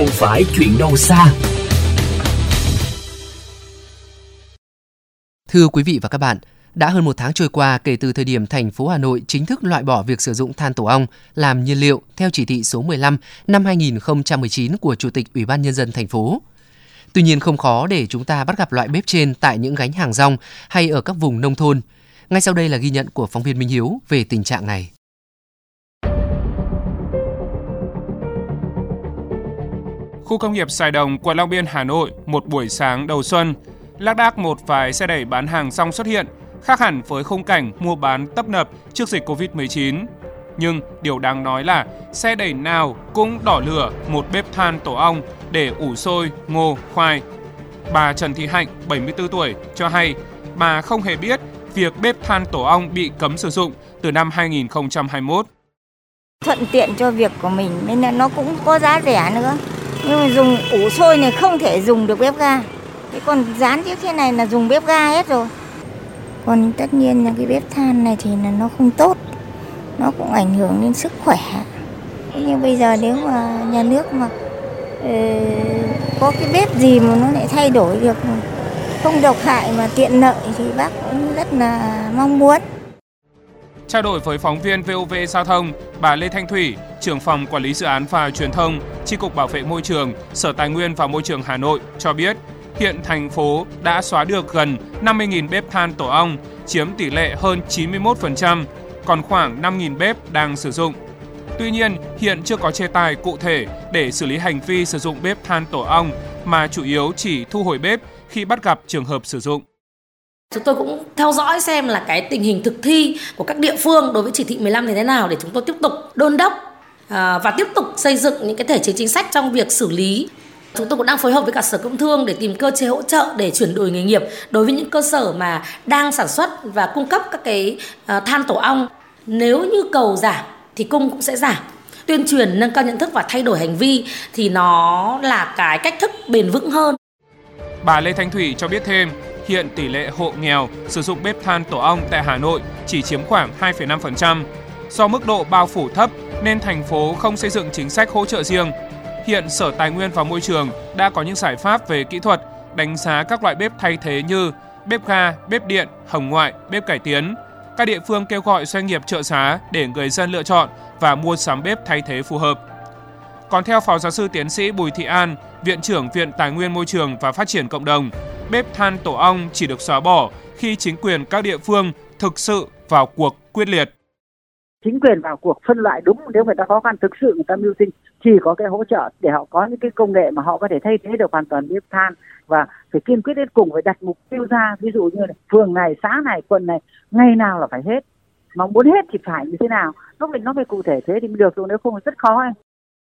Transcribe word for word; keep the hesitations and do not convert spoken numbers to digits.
không phải chuyện đâu xa. Thưa quý vị và các bạn, đã hơn một tháng trôi qua kể từ thời điểm thành phố Hà Nội chính thức loại bỏ việc sử dụng than tổ ong làm nhiên liệu theo chỉ thị số mười lăm năm hai nghìn không trăm mười chín của Chủ tịch Ủy ban Nhân dân thành phố. Tuy nhiên không khó để chúng ta bắt gặp loại bếp trên tại những gánh hàng rong hay ở các vùng nông thôn. Ngay sau đây là ghi nhận của phóng viên Minh Hiếu về tình trạng này. Khu công nghiệp Sài Đồng, quận Long Biên, Hà Nội, một buổi sáng đầu xuân, lác đác một vài xe đẩy bán hàng rong xuất hiện, khác hẳn với khung cảnh mua bán tấp nập trước dịch covid mười chín. Nhưng điều đáng nói là xe đẩy nào cũng đỏ lửa một bếp than tổ ong để ủ sôi ngô, khoai. Bà Trần Thị Hạnh, bảy mươi tư tuổi, cho hay bà không hề biết việc bếp than tổ ong bị cấm sử dụng từ năm hai nghìn không trăm hai mươi mốt. Thuận tiện cho việc của mình nên là nó cũng có giá rẻ nữa. Nhưng mà dùng ủ sôi này không thể dùng được bếp ga. Cái còn dán chiếc xe này là dùng bếp ga hết rồi. Còn tất nhiên là cái bếp than này thì là nó không tốt. Nó cũng ảnh hưởng đến sức khỏe. Nhưng bây giờ nếu mà nhà nước mà ừ, có cái bếp gì mà nó lại thay đổi được, không độc hại mà tiện lợi thì bác cũng rất là mong muốn. Trao đổi với phóng viên vê o vê Giao thông, bà Lê Thanh Thủy, trưởng phòng quản lý dự án và truyền thông, Chi cục Bảo vệ Môi trường, Sở Tài nguyên và Môi trường Hà Nội cho biết, hiện thành phố đã xóa được gần năm mươi nghìn bếp than tổ ong, chiếm tỷ lệ hơn chín mươi mốt phần trăm, còn khoảng năm nghìn bếp đang sử dụng. Tuy nhiên, hiện chưa có chế tài cụ thể để xử lý hành vi sử dụng bếp than tổ ong mà chủ yếu chỉ thu hồi bếp khi bắt gặp trường hợp sử dụng. Chúng tôi cũng theo dõi xem là cái tình hình thực thi của các địa phương đối với chỉ thị mười lăm thế nào để chúng tôi tiếp tục đôn đốc và tiếp tục xây dựng những cái thể chế chính sách trong việc xử lý. Chúng tôi cũng đang phối hợp với cả Sở Công Thương để tìm cơ chế hỗ trợ để chuyển đổi nghề nghiệp đối với những cơ sở mà đang sản xuất và cung cấp các cái than tổ ong. Nếu như cầu giảm thì cung cũng sẽ giảm. Tuyên truyền, nâng cao nhận thức và thay đổi hành vi thì nó là cái cách thức bền vững hơn. Bà Lê Thanh Thủy cho biết thêm, hiện tỷ lệ hộ nghèo sử dụng bếp than tổ ong tại Hà Nội chỉ chiếm khoảng hai phẩy năm phần trăm. Do mức độ bao phủ thấp nên thành phố không xây dựng chính sách hỗ trợ riêng. Hiện Sở Tài nguyên và Môi trường đã có những giải pháp về kỹ thuật, đánh giá các loại bếp thay thế như bếp ga, bếp điện, hồng ngoại, bếp cải tiến. Các địa phương kêu gọi doanh nghiệp trợ giá để người dân lựa chọn và mua sắm bếp thay thế phù hợp. Còn theo Phó Giáo sư Tiến sĩ Bùi Thị An, Viện trưởng Viện Tài nguyên Môi trường và Phát triển Cộng đồng, bếp than tổ ong chỉ được xóa bỏ khi chính quyền các địa phương thực sự vào cuộc quyết liệt. Chính quyền vào cuộc phân loại đúng, nếu người ta khó khăn thực sự người ta mưu sinh, chỉ có cái hỗ trợ để họ có những cái công nghệ mà họ có thể thay thế được hoàn toàn bếp than, và phải kiên quyết đến cùng, phải đặt mục tiêu ra, ví dụ như này, phường này, xã này, quận này, ngày nào là phải hết, mà muốn hết thì phải như thế nào, nó phải nó phải cụ thể thế thì mới được, nếu không thì rất khó.